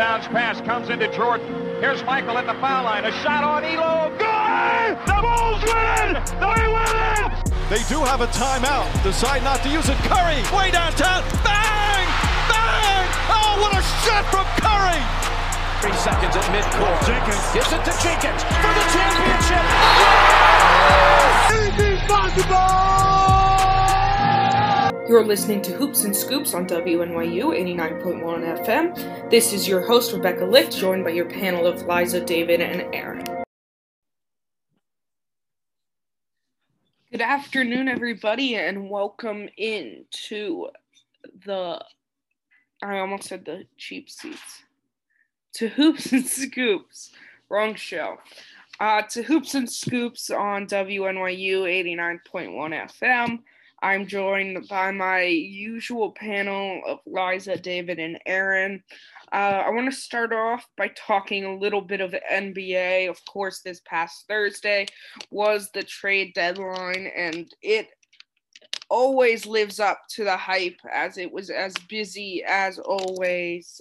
inbounds pass comes into Jordan. Here's Michael at the foul line. A shot on Elo. Good! The Bulls win! They win it! They do have a timeout. Decide not to use it. Curry, way downtown. Bang! Bang! Oh, what a shot from Curry! 3 seconds at midcourt. Jenkins gives it to Jenkins for the championship. Anything possible! You're listening to Hoops and Scoops on WNYU 89.1 FM. This is your host, Rebecca Lift, joined by your panel of Liza, David, and Aaron. Good afternoon, everybody, and welcome in to the, I almost said the cheap seats. To Hoops and Scoops, wrong show. To Hoops and Scoops on WNYU 89.1 FM. I'm joined by my usual panel of Liza, David, and Aaron. I want to start off by talking a little bit of NBA. Of course, this past Thursday was the trade deadline, and it always lives up to the hype, as it was as busy as always.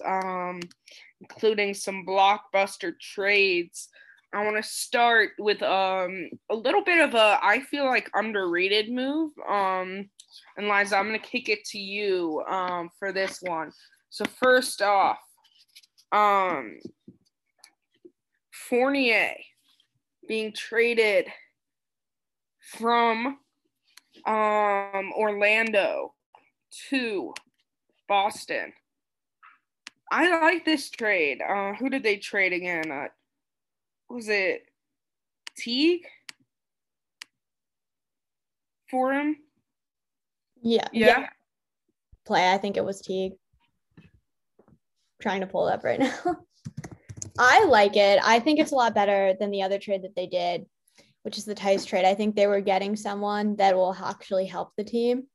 Including some blockbuster trades. I want to start with a little bit of a, I feel like, underrated move. And Liza, I'm going to kick it to you for this one. So first off, Fournier being traded from Orlando to Boston. I like this trade. Who did they trade again? Was it Teague for him? Yeah. Play. I think it was Teague. I'm trying to pull it up right now. I like it. I think it's a lot better than the other trade that they did, which is the Tice trade. I think they were getting someone that will actually help the team.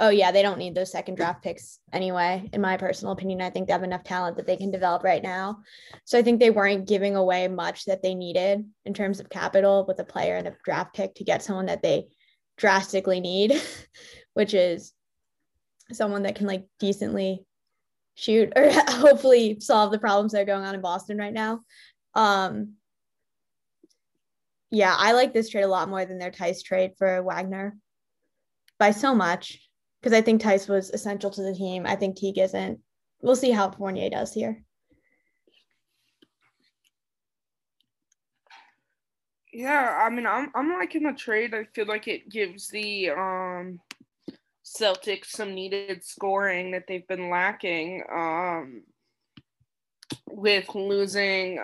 Oh, yeah, they don't need those second draft picks anyway. In my personal opinion, I think they have enough talent that they can develop right now. So I think they weren't giving away much that they needed in terms of capital with a player and a draft pick to get someone that they drastically need, which is someone that can, like, decently shoot or hopefully solve the problems that are going on in Boston right now. Yeah, I like this trade a lot more than their Tice trade for Wagner by so much. Because I think Tice was essential to the team. I think Teague isn't. We'll see how Fournier does here. Yeah, I mean, I'm liking the trade. I feel like it gives the Celtics some needed scoring that they've been lacking with losing,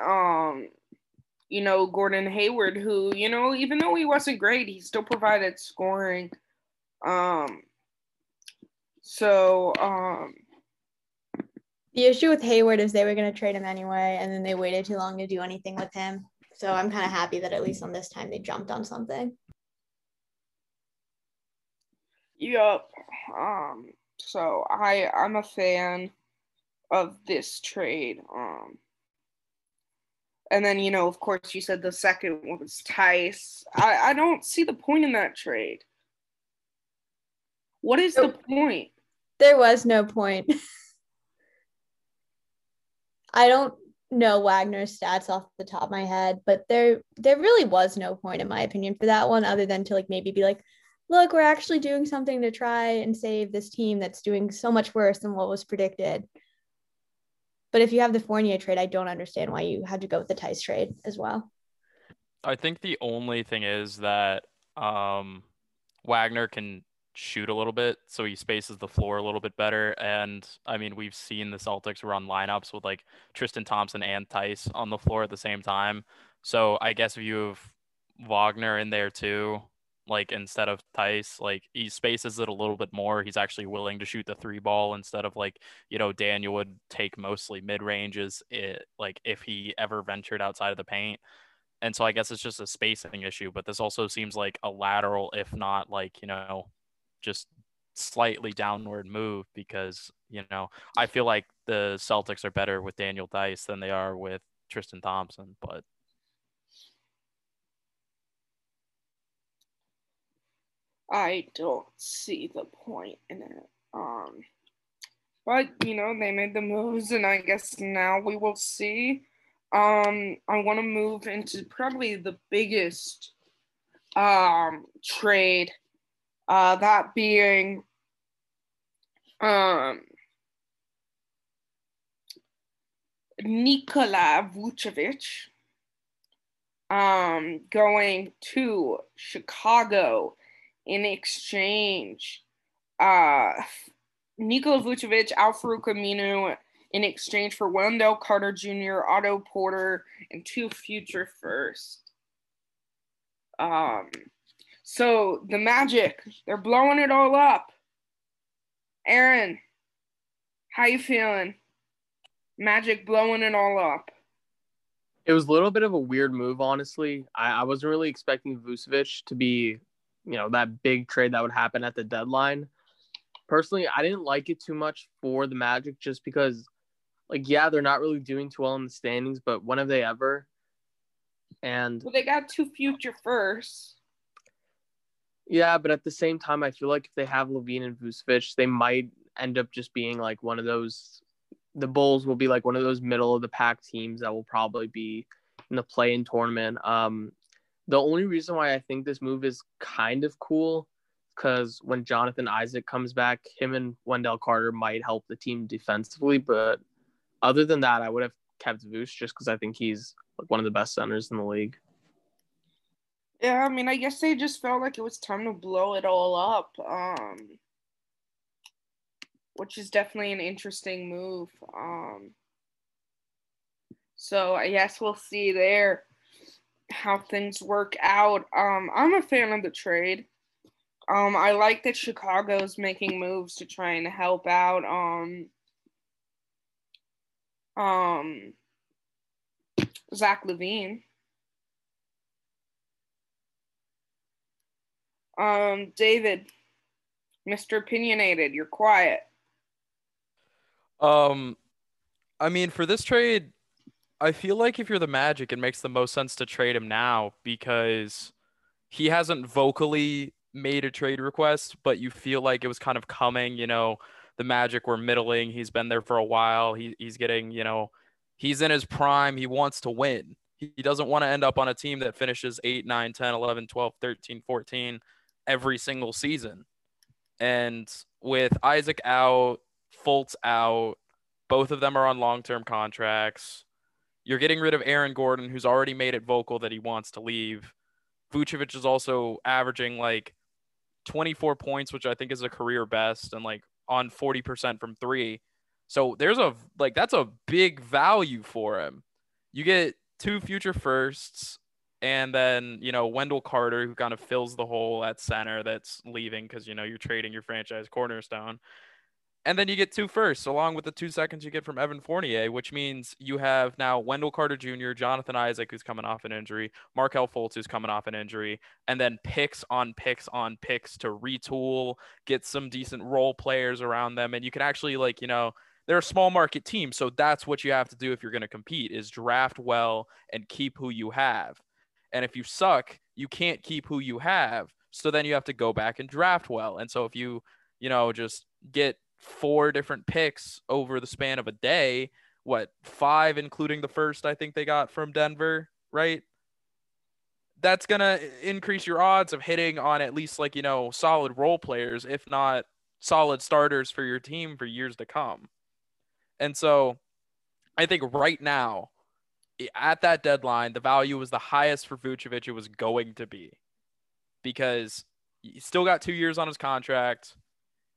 Gordon Hayward, who, even though he wasn't great, he still provided scoring. So the issue with Hayward is they were going to trade him anyway, and then they waited too long to do anything with him. So I'm kind of happy that at least on this time they jumped on something. Yep. So I'm a fan of this trade. And then, of course, you said the second one was Tice. I don't see the point in that trade. What is the point? There was no point. I don't know Wagner's stats off the top of my head, but there really was no point, in my opinion, for that one, other than to maybe be like, look, we're actually doing something to try and save this team that's doing so much worse than what was predicted. But if you have the Fournier trade, I don't understand why you had to go with the Tice trade as well. I think the only thing is that Wagner can shoot a little bit, so he spaces the floor a little bit better. And I mean, we've seen the Celtics run lineups with Tristan Thompson and Tice on the floor at the same time. So I guess if you have Wagner in there too, instead of Tice, he spaces it a little bit more. He's actually willing to shoot the three ball instead of Daniel would take mostly mid ranges, if he ever ventured outside of the paint. And so I guess it's just a spacing issue. But this also seems like a lateral, if not just slightly downward move, because I feel like the Celtics are better with Daniel Tice than they are with Tristan Thompson. But I don't see the point in it. But, you know, they made the moves, and I guess now we will see. I want to move into probably the biggest trade, that being Nikola Vucevic going to Chicago in exchange. Nikola Vucevic, Al-Farouq Aminu in exchange for Wendell Carter Jr., Otto Porter, and 2 future firsts. So the Magic, they're blowing it all up. Aaron, how you feeling? Magic blowing it all up. It was a little bit of a weird move, honestly. I wasn't really expecting Vucevic to be, you know, that big trade that would happen at the deadline. Personally, I didn't like it too much for the Magic just because, like, yeah, they're not really doing too well in the standings, but when have they ever? And well, they got 2 future firsts. Yeah, but at the same time, I feel like if they have LaVine and Vucevic, they might end up just being like one of those – the Bulls will be like one of those middle-of-the-pack teams that will probably be in the play-in tournament. The only reason why I think this move is kind of cool – because when Jonathan Isaac comes back, him and Wendell Carter might help the team defensively. But other than that, I would have kept Vuce just because I think he's like one of the best centers in the league. Yeah, I mean, I guess they just felt like it was time to blow it all up, which is definitely an interesting move. So I guess we'll see there how things work out. I'm a fan of the trade. I like that Chicago's making moves to try and help out Zach LaVine. David, Mr. Opinionated, you're quiet. I mean, for this trade, I feel like if you're the Magic, it makes the most sense to trade him now because he hasn't vocally made a trade request, but you feel like it was kind of coming. You know, the Magic were middling. He's been there for a while. He's getting, you know, he's in his prime. He wants to win. He doesn't want to end up on a team that finishes 8, 9, 10, 11, 12, 13, 14 every single season. And with Isaac out, Fultz out, both of them are on long-term contracts. You're getting rid of Aaron Gordon, who's already made it vocal that he wants to leave. Vucevic is also averaging like 24 points, which I think is a career best, and like on 40% from 3. So there's a, like, that's a big value for him. You get 2 future firsts and then, you know, Wendell Carter, who kind of fills the hole at center that's leaving because, you know, you're trading your franchise cornerstone. And then you get 2 firsts along with the 2 seconds you get from Evan Fournier, which means you have now Wendell Carter Jr., Jonathan Isaac, who's coming off an injury, Markelle Fultz, who's coming off an injury, and then picks on picks on picks to retool, get some decent role players around them. And you can actually, like, you know, they're a small market team. So that's what you have to do if you're going to compete, is draft well and keep who you have. And if you suck, you can't keep who you have. So then you have to go back and draft well. And so if you, you know, just get 4 different picks over the span of a day, 5 including the first I think they got from Denver, right? That's gonna increase your odds of hitting on at least, like, you know, solid role players, if not solid starters for your team for years to come. And so I think right now at that deadline, the value was the highest for Vucevic it was going to be, because he still got 2 years on his contract.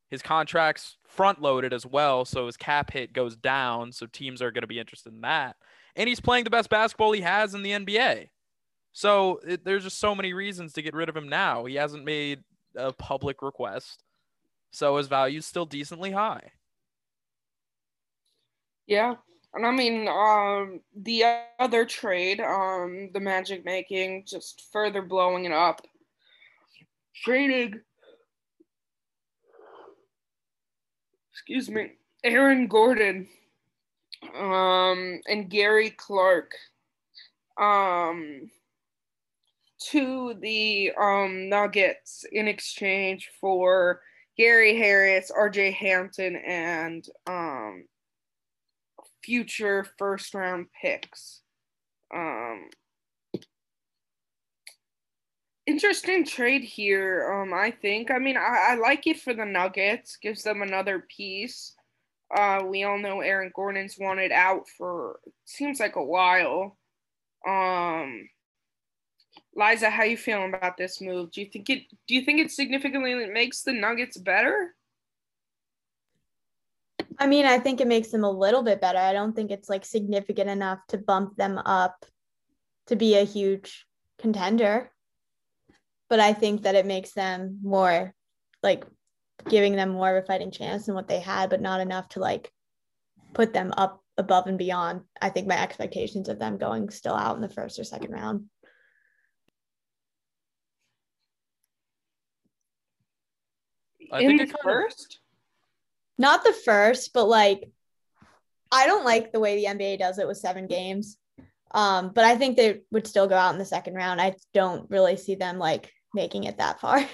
His contract's front-loaded as well, so his cap hit goes down, so teams are going to be interested in that. And he's playing the best basketball he has in the NBA. So there's just so many reasons to get rid of him now. He hasn't made a public request, so his value's still decently high. Yeah, and I mean, the other trade, the Magic making, just further blowing it up. Traded Aaron Gordon and Gary Clark to the Nuggets in exchange for Gary Harris, RJ Hampton, and future first-round picks. Interesting trade here, I think. I mean, I like it for the Nuggets. Gives them another piece. We all know Aaron Gordon's wanted out for, seems like, a while. Liza, how you feeling about this move? Do you think it significantly makes the Nuggets better? I mean, I think it makes them a little bit better. I don't think it's like significant enough to bump them up to be a huge contender. But I think that it makes them more, like, giving them more of a fighting chance than what they had, but not enough to like put them up above and beyond. I think my expectations of them going still out in the first or second round. Not the first, but like, I don't like the way the NBA does it with 7 games. But I think they would still go out in the second round. I don't really see them like making it that far.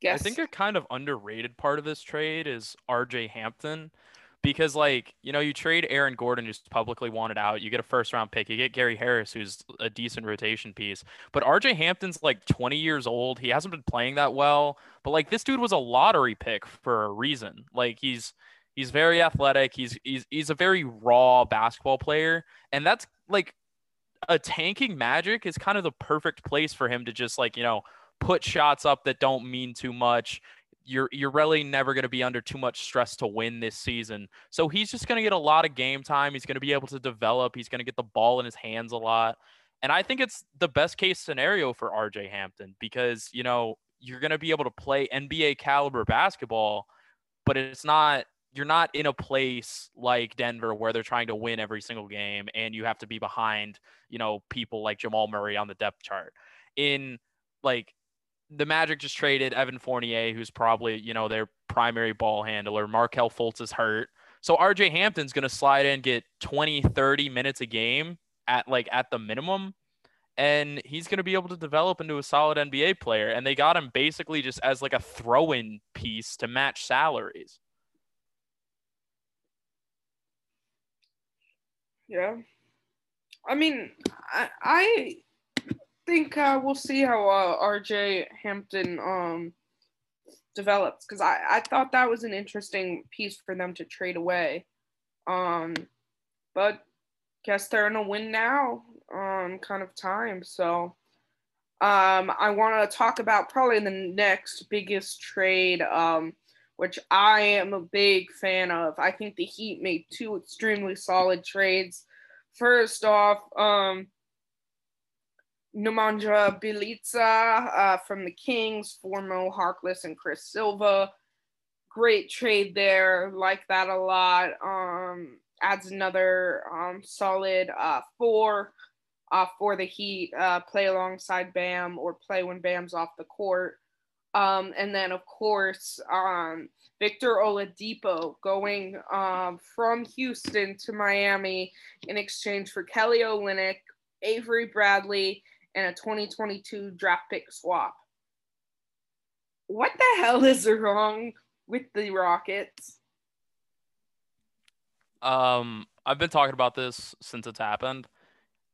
Yes. I think a kind of underrated part of this trade is RJ Hampton, because, like, you know, you trade Aaron Gordon, who's publicly wanted out, you get a first round pick, you get Gary Harris, who's a decent rotation piece, but RJ Hampton's like 20 years old. He hasn't been playing that well, but like, this dude was a lottery pick for a reason. Like, he's very athletic. He's a very raw basketball player. And that's like, a tanking Magic is kind of the perfect place for him to just, like, you know, put shots up that don't mean too much. You're really never going to be under too much stress to win this season. So he's just going to get a lot of game time. He's going to be able to develop. He's going to get the ball in his hands a lot. And I think it's the best case scenario for RJ Hampton because, you know, you're going to be able to play NBA caliber basketball, but it's not, you're not in a place like Denver where they're trying to win every single game and you have to be behind, you know, people like Jamal Murray on the depth chart. In like, the Magic just traded Evan Fournier, who's probably, you know, their primary ball handler. Markelle Fultz is hurt. So RJ Hampton's going to slide in, get 20, 30 minutes a game at the minimum. And he's going to be able to develop into a solid NBA player. And they got him basically just as like a throw-in piece to match salaries. Yeah. I mean, I think we'll see how RJ Hampton develops, because I thought that was an interesting piece for them to trade away. But guess they're in a win now kind of time. So I want to talk about probably the next biggest trade, which I am a big fan of. I think the Heat made 2 extremely solid trades. First off, Nemanja Bjelica from the Kings for Mo Harkless and Chris Silva. Great trade there. Like that a lot. Adds another solid 4 for the Heat. Play alongside Bam or play when Bam's off the court. And then, of course, Victor Oladipo going from Houston to Miami in exchange for Kelly Olynyk, Avery Bradley, and a 2022 draft pick swap. What the hell is wrong with the Rockets? I've been talking about this since it's happened.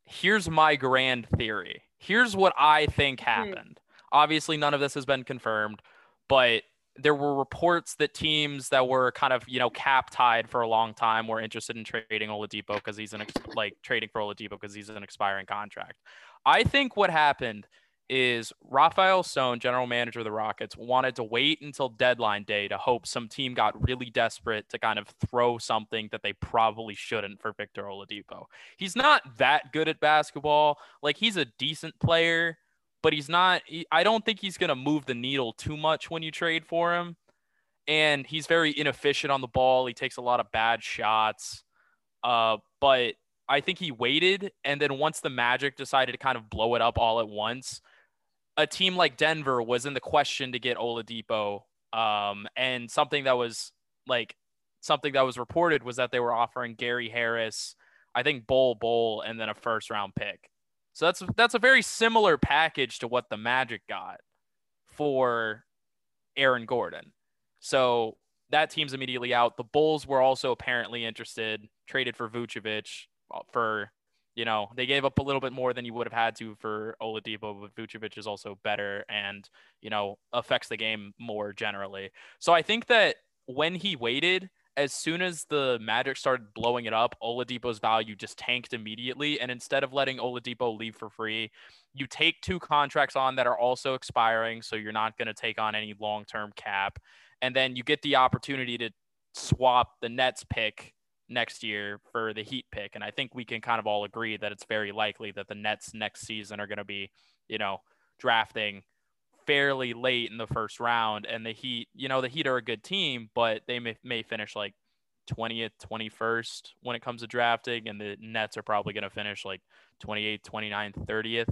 Here's my grand theory. Here's what I think happened. Obviously, none of this has been confirmed, but there were reports that teams that were kind of, you know, cap-tied for a long time were interested in trading Oladipo because he's an expiring contract. I think what happened is Rafael Stone, general manager of the Rockets, wanted to wait until deadline day to hope some team got really desperate to kind of throw something that they probably shouldn't for Victor Oladipo. He's not that good at basketball. Like, he's a decent player, but he's not, I don't think he's going to move the needle too much when you trade for him. And he's very inefficient on the ball. He takes a lot of bad shots. But I think he waited. And then once the Magic decided to kind of blow it up all at once, a team like Denver was in the question to get Oladipo. And something that was reported was that they were offering Gary Harris, I think Bol, and then a first round pick. So that's a very similar package to what the Magic got for Aaron Gordon. So that team's immediately out. The Bulls were also apparently interested, traded for Vucevic for, you know, they gave up a little bit more than you would have had to for Oladipo, but Vucevic is also better and, you know, affects the game more generally. So I think that when he waited, as soon as the Magic started blowing it up, Oladipo's value just tanked immediately. And instead of letting Oladipo leave for free, you take two contracts on that are also expiring, so you're not going to take on any long-term cap. And then you get the opportunity to swap the Nets pick next year for the Heat pick. And I think we can kind of all agree that it's very likely that the Nets next season are going to be, you know, drafting fairly late in the first round. And the Heat, you know, the Heat are a good team, but they may finish like 20th, 21st when it comes to drafting. And the Nets are probably going to finish like 28th, 29th, 30th,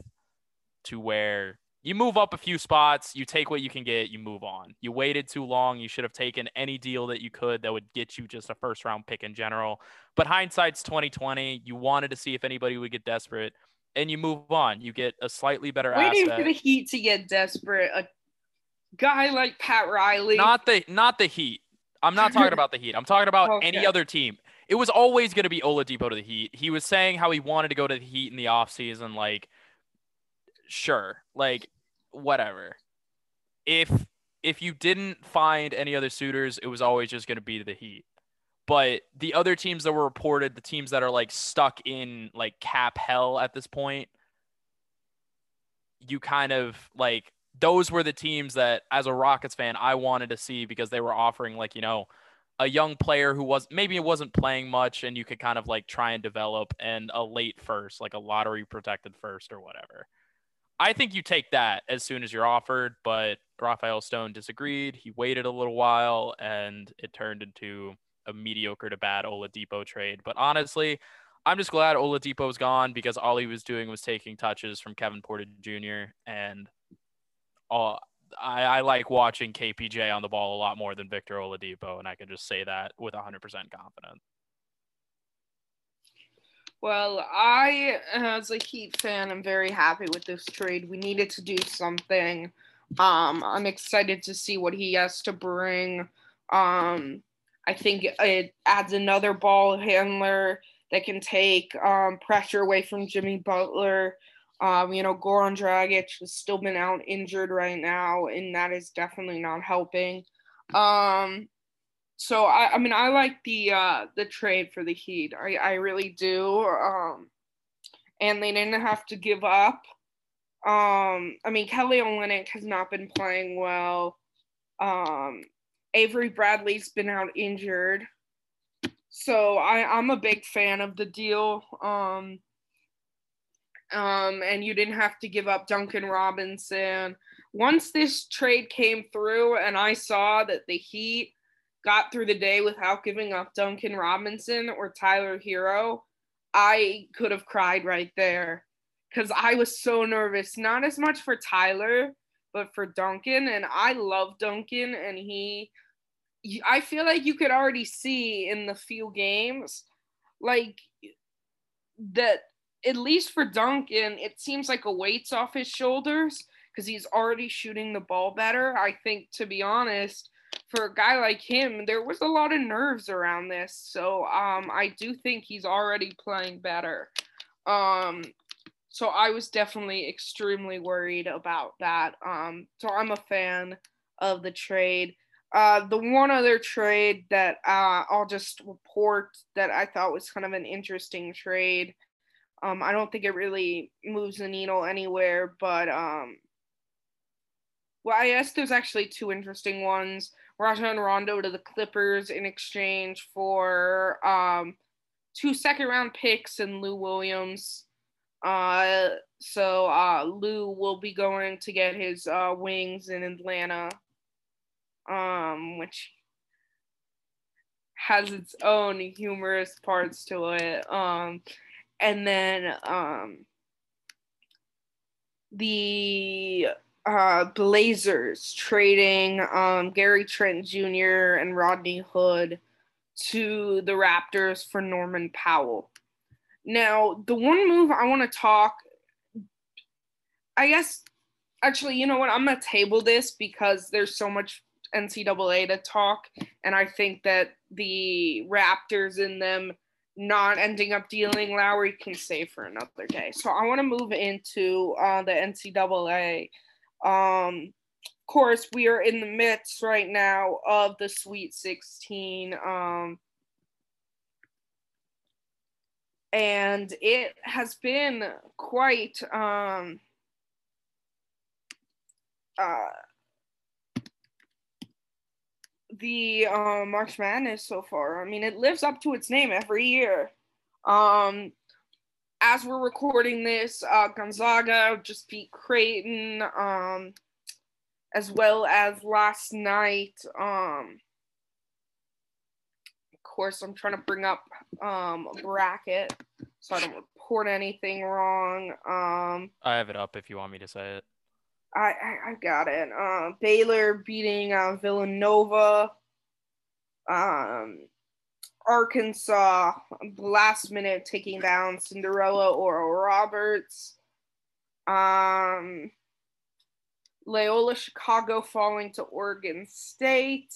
to where you move up a few spots, you take what you can get, you move on. You waited too long. You should have taken any deal that you could that would get you just a first round pick in general. But hindsight's 2020. You wanted to see if anybody would get desperate, and you move on. You get a slightly better asset. Waiting for the Heat to get desperate. A guy like Pat Riley. Not the Heat. I'm not talking about the Heat. I'm talking about any other team. It was always going to be Oladipo to the Heat. He was saying how he wanted to go to the Heat in the offseason, like, sure, like, whatever. If you didn't find any other suitors, it was always just going to be the Heat. But the other teams that were reported, the teams that are like stuck in like cap hell at this point, you kind of like, those were the teams that as a Rockets fan, I wanted to see, because they were offering like, you know, a young player who was maybe it wasn't playing much and you could kind of like try and develop, and a late first, like a lottery protected first or whatever. I think you take that as soon as you're offered, but Rafael Stone disagreed. He waited a little while, and it turned into a mediocre to bad Oladipo trade. But honestly, I'm just glad Oladipo's gone, because all he was doing was taking touches from Kevin Porter Jr. And I like watching KPJ on the ball a lot more than Victor Oladipo, and I can just say that with 100% confidence. Well, I, as a Heat fan, I'm very happy with this trade. We needed to do something. I'm excited to see what he has to bring. I think it adds another ball handler that can take pressure away from Jimmy Butler. You know, Goran Dragic has still been out injured right now, and that is definitely not helping. So, I like the trade for the Heat. I really do. And they didn't have to give up. Kelly Olynyk has not been playing well. Avery Bradley's been out injured. So, I'm a big fan of the deal. And you didn't have to give up Duncan Robinson. Once this trade came through and I saw that the Heat got through the day without giving up Duncan Robinson or Tyler Hero, I could have cried right there, because I was so nervous, not as much for Tyler, but for Duncan. And I love Duncan, and I feel like you could already see in the few games, like, that at least for Duncan, it seems like a weight's off his shoulders, because he's already shooting the ball better. I think, to be honest, for a guy like him, there was a lot of nerves around this. So I do think he's already playing better. So I was definitely extremely worried about that. So I'm a fan of the trade. The one other trade that I'll just report that I thought was kind of an interesting trade. I don't think it really moves the needle anywhere, but well, I guess there's actually two interesting ones. Rajon Rondo to the Clippers in exchange for 2 second-round picks and Lou Williams. So Lou will be going to get his wings in Atlanta, which has its own humorous parts to it. And then the Blazers trading Gary Trent Jr. and Rodney Hood to the Raptors for Norman Powell. Now, the one move I want to talk, I guess Actually, you know what? I'm going to table this because there's so much NCAA to talk, and I think that the Raptors in them not ending up dealing Lowry can save for another day. So I want to move into the NCAA. Of course, we are in the midst right now of the Sweet 16, and it has been quite the March Madness so far. I mean, it lives up to its name every year. As we're recording this, Gonzaga just beat Creighton, as well as last night. Of course, I'm trying to bring up a bracket so I don't report anything wrong. I have it up if you want me to say it. I got it. Baylor beating Villanova. Arkansas, last minute, taking down Cinderella Oral Roberts. Loyola Chicago falling to Oregon State.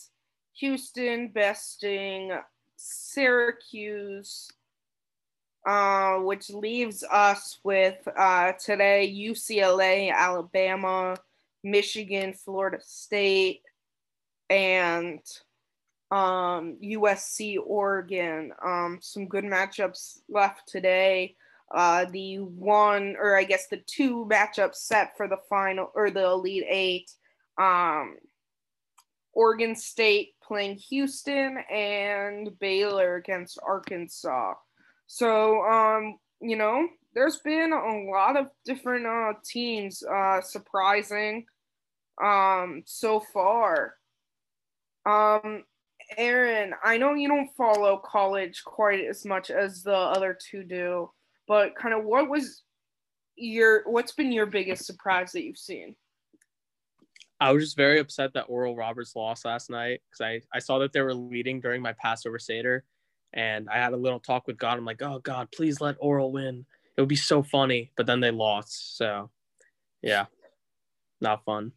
Houston besting Syracuse. Which leaves us with today UCLA, Alabama, Michigan, Florida State, and USC, Oregon. Some good matchups left today. The two matchups set for the final or the Elite Eight. Oregon State playing Houston and Baylor against Arkansas. So, there's been a lot of different teams surprising so far. Aaron, I know you don't follow college quite as much as the other two do, but kind of what's been your biggest surprise that you've seen? I was just very upset that Oral Roberts lost last night because I saw that they were leading during my Passover Seder. And I had a little talk with God. I'm like, oh, God, please let Oral win. It would be so funny. But then they lost. So, yeah, not fun.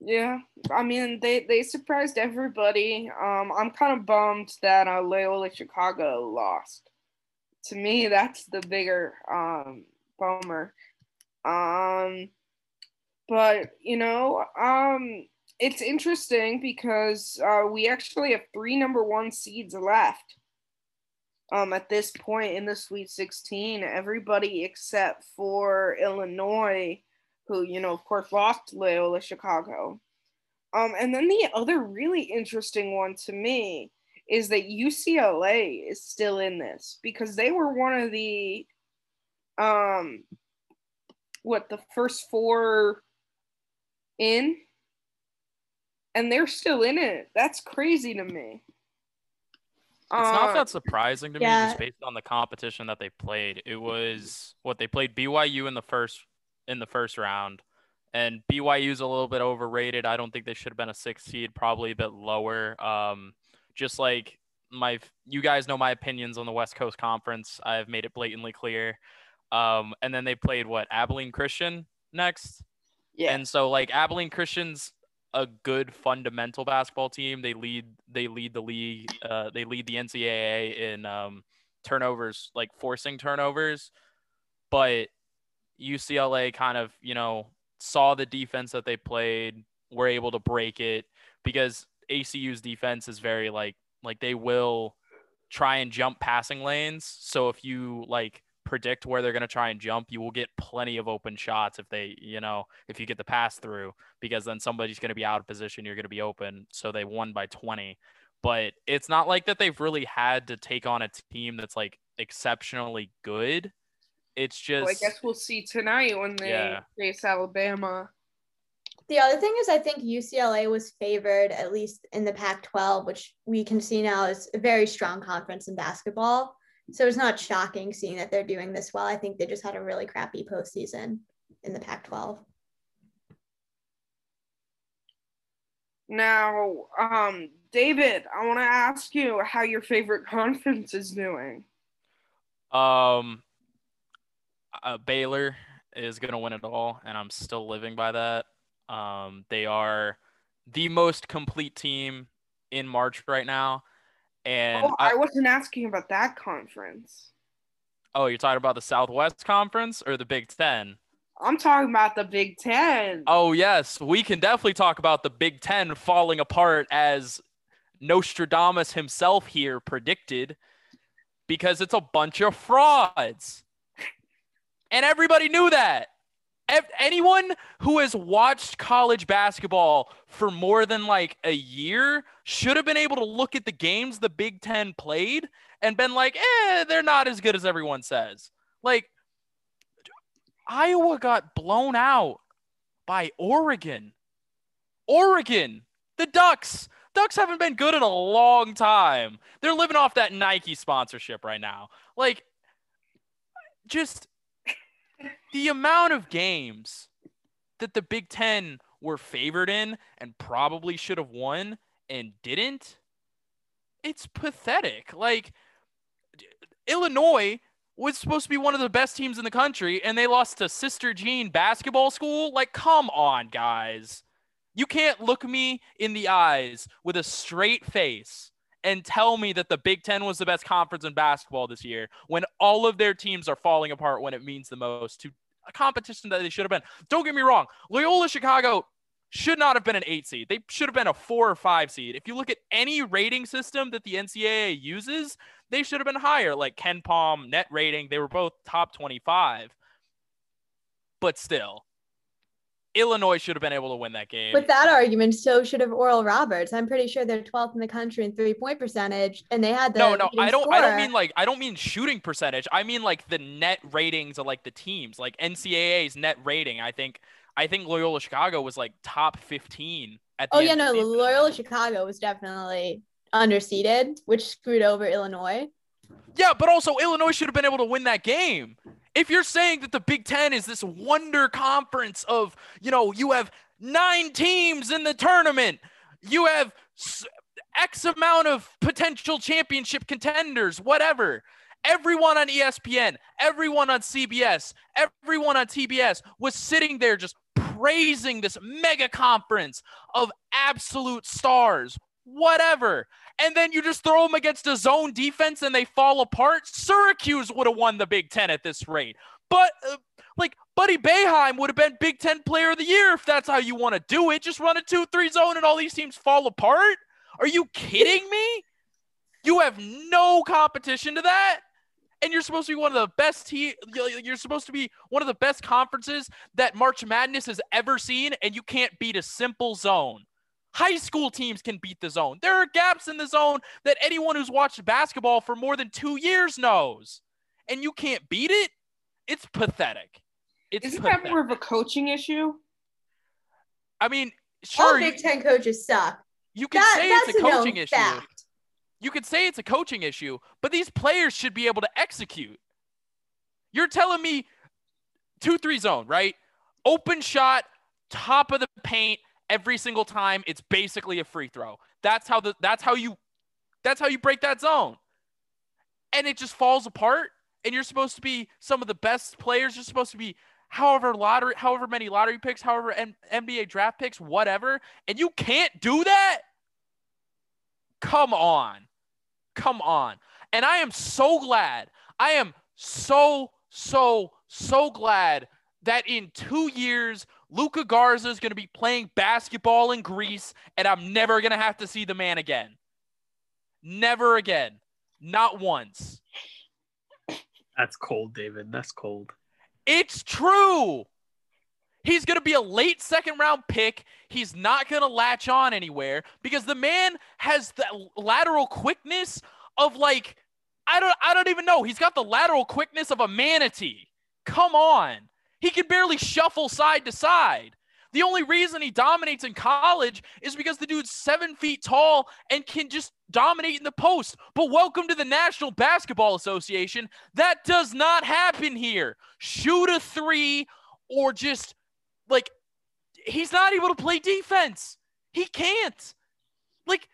Yeah, I mean, they surprised everybody. I'm kind of bummed that Loyola Chicago lost. To me, that's the bigger bummer. It's interesting because we actually have three number one seeds left at this point in the Sweet 16. Everybody except for Illinois, who, of course, lost Loyola Chicago. And then the other really interesting one to me is that UCLA is still in this because they were one of the, the first four in? And they're still in it. That's crazy to me. It's not that surprising to me, just based on the competition that they played. It was what they played BYU in the first round, and BYU's a little bit overrated. I don't think they should have been a 6 seed, probably a bit lower. Just like you guys know my opinions on the West Coast Conference. I've made it blatantly clear. And then they played Abilene Christian next. Yeah. And so Abilene Christian's a good fundamental basketball team. They lead the league. They lead the NCAA in turnovers, forcing turnovers. But UCLA kind of, saw the defense that they played, were able to break it because ACU's defense is very like they will try and jump passing lanes. So if you predict where they're going to try and jump, you will get plenty of open shots if you get the pass through, because then somebody's going to be out of position, you're going to be open. So they won by 20, but it's not like that they've really had to take on a team that's exceptionally good. It's just, I guess we'll see tonight when they face Alabama. The other thing is I think UCLA was favored, at least in the Pac-12, which we can see now is a very strong conference in basketball. So it's not shocking seeing that they're doing this well. I think they just had a really crappy postseason in the Pac-12. Now, David, I want to ask you how your favorite conference is doing. Baylor is going to win it all, and I'm still living by that. They are the most complete team in March right now. And I wasn't asking about that conference. Oh, you're talking about the Southwest Conference or the Big Ten? I'm talking about the Big Ten. Oh, yes. We can definitely talk about the Big Ten falling apart as Nostradamus himself here predicted, because it's a bunch of frauds. And everybody knew that. Anyone who has watched college basketball for more than like a year should have been able to look at the games the Big Ten played and been like, they're not as good as everyone says. Like, Iowa got blown out by Oregon. Oregon, the Ducks. Ducks haven't been good in a long time. They're living off that Nike sponsorship right now. Like, just the amount of games that the Big Ten were favored in and probably should have won and didn't, it's pathetic. Like, Illinois was supposed to be one of the best teams in the country, and they lost to Sister Jean Basketball School. Like, come on, guys. You can't look me in the eyes with a straight face and tell me that the Big Ten was the best conference in basketball this year when all of their teams are falling apart when it means the most to a competition that they should have been. Don't get me wrong. Loyola Chicago should not have been an 8 seed. They should have been a 4 or 5 seed. If you look at any rating system that the NCAA uses, they should have been higher, like Ken Palm, net rating. They were both top 25. But still, Illinois should have been able to win that game. With that argument, so should have Oral Roberts. I'm pretty sure they're 12th in the country in 3-point percentage, and they had the I don't mean like, I don't mean shooting percentage. I mean like the net ratings of like the teams, like NCAA's net rating. I think Loyola Chicago was like top 15 at the end. Oh yeah, no, Loyola Chicago was definitely underseeded, which screwed over Illinois. Yeah, but also Illinois should have been able to win that game. If you're saying that the Big Ten is this wonder conference of, you know, you have 9 teams in the tournament, you have X amount of potential championship contenders, whatever. Everyone on ESPN, everyone on CBS, everyone on TBS was sitting there just praising this mega conference of absolute stars, whatever. And then you just throw them against a zone defense and they fall apart. Syracuse would have won the Big Ten at this rate. But, like, Buddy Boeheim would have been Big Ten Player of the Year if that's how you want to do it. Just run a 2-3 zone and all these teams fall apart? Are you kidding me? You have no competition to that? And you're supposed to be one of the best you're supposed to be one of the best conferences that March Madness has ever seen, and you can't beat a simple zone. High school teams can beat the zone. There are gaps in the zone that anyone who's watched basketball for more than 2 years knows. And you can't beat it? It's pathetic. Isn't that more of a coaching issue? I mean, sure. All Big Ten coaches suck. You can say it's a coaching issue. You could say it's a coaching issue, but these players should be able to execute. You're telling me 2-3 zone, right? Open shot, top of the paint, every single time, it's basically a free throw. That's how you break that zone. And it just falls apart. And you're supposed to be some of the best players. You're supposed to be however many lottery picks, however NBA draft picks, whatever. And you can't do that? Come on. And I am so glad. I am so glad that in 2 years, Luka Garza is going to be playing basketball in Greece, and I'm never going to have to see the man again. Never again. Not once. That's cold, David. That's cold. It's true. He's going to be a late second-round pick. He's not going to latch on anywhere because the man has the lateral quickness of, like, I don't even know. He's got the lateral quickness of a manatee. Come on. He can barely shuffle side to side. The only reason he dominates in college is because the dude's 7 feet tall and can just dominate in the post. But welcome to the National Basketball Association. That does not happen here. Shoot a three or just, like, he's not able to play defense. He can't. Like,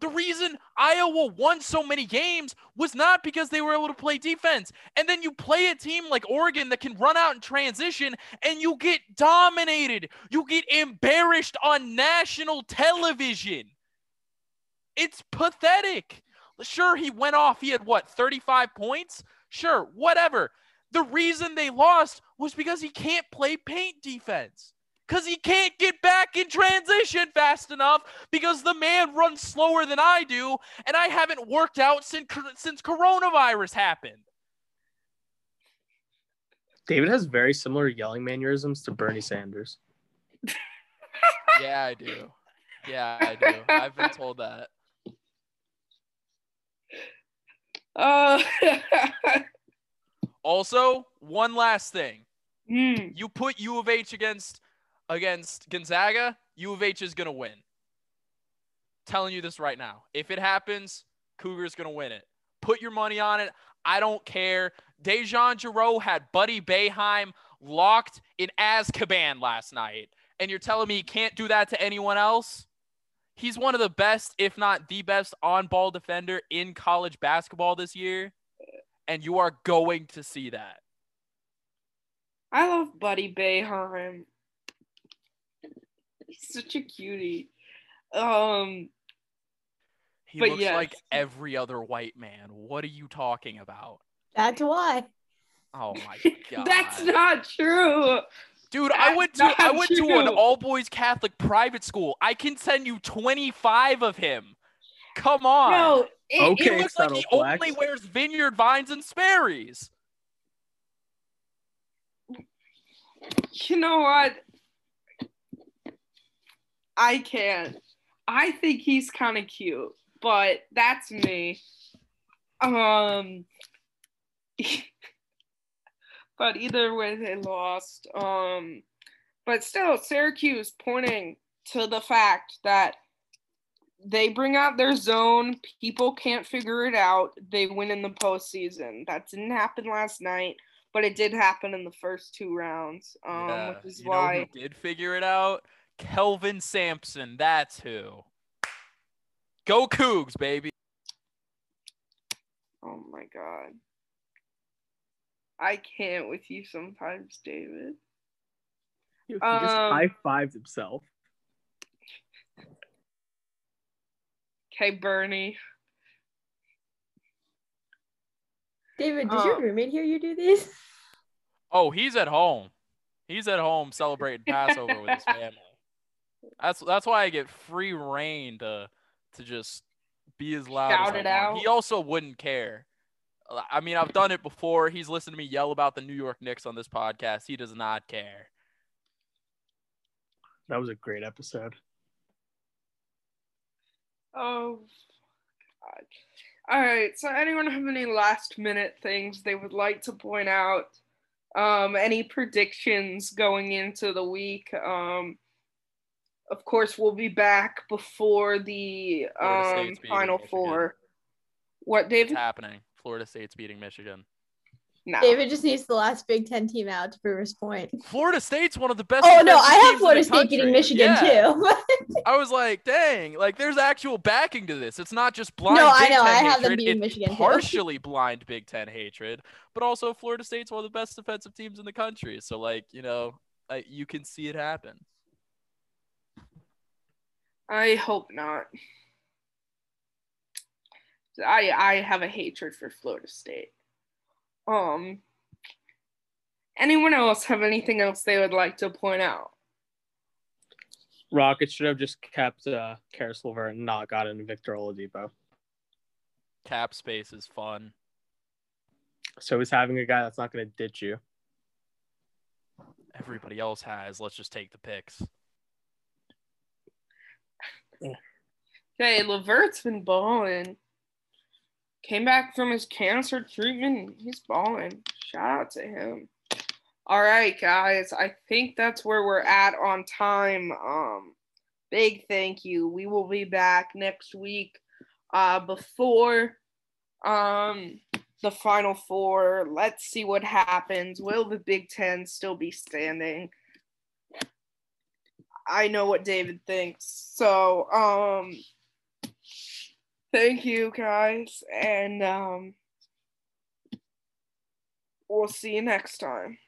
The reason Iowa won so many games was not because they were able to play defense. And then you play a team like Oregon that can run out and transition, and you get dominated. You get embarrassed on national television. It's pathetic. Sure, he went off. He had, 35 points? Sure, whatever. The reason they lost was because he can't play paint defense. Because he can't get back in transition fast enough because the man runs slower than I do, and I haven't worked out since coronavirus happened. David has very similar yelling mannerisms to Bernie Sanders. Yeah, I do. I've been told that. Also, one last thing. You put U of H against Gonzaga, U of H is going to win. Telling you this right now. If it happens, Cougar's going to win it. Put your money on it. I don't care. Dejan Giroux had Buddy Boeheim locked in Azkaban last night, and you're telling me he can't do that to anyone else? He's one of the best, if not the best, on-ball defender in college basketball this year, and you are going to see that. I love Buddy Boeheim. He's such a cutie. He looks like every other white man. What are you talking about? That's why. Oh my god. That's not true. Dude, I went to an all-boys Catholic private school. I can send you 25 of him. Come on. No, it looks like he only wears Vineyard Vines and Sperry's. You know what? I can't. I think he's kind of cute, but that's me. But either way, they lost. But still, Syracuse pointing to the fact that they bring out their zone. People can't figure it out. They win in the postseason. That didn't happen last night, but it did happen in the first two rounds, which is why. You know who did figure it out? Kelvin Sampson, that's who. Go Cougs, baby. Oh my god. I can't with you sometimes, David. He just high-fived himself. Okay, Bernie. David, did your roommate hear you do this? Oh, he's at home. He's at home celebrating Passover with his family. That's why I get free reign to just be as loud as I want. He also wouldn't care. I mean, I've done it before. He's listened to me yell about the New York Knicks on this podcast. He does not care. That was a great episode. Oh, God. All right. So anyone have any last-minute things they would like to point out? Any predictions going into the week? Of course, we'll be back before the Final Four. What, David? What's happening? Florida State's beating Michigan. No. David just needs the last Big Ten team out to prove his point. Florida State's one of the best. Oh, no, I have Florida State getting Michigan, too. I was like, dang, like there's actual backing to this. It's not just blind Big Ten hatred. No, I know. I have them beating Michigan, partially blind Big Ten hatred, but also Florida State's one of the best defensive teams in the country. So, you can see it happen. I hope not. I have a hatred for Florida State. Anyone else have anything else they would like to point out? Rockets should have just kept Karis Silver and not gotten Victor Oladipo. Cap space is fun. So is having a guy that's not going to ditch you. Everybody else has. Let's just take the picks. Okay, LeVert's been balling. Came back from his cancer treatment. He's balling. Shout out to him. All right, guys. I think that's where we're at on time. Big thank you. We will be back next week before the Final Four. Let's see what happens. Will the Big Ten still be standing? I know what David thinks. So, Thank you, guys, and we'll see you next time.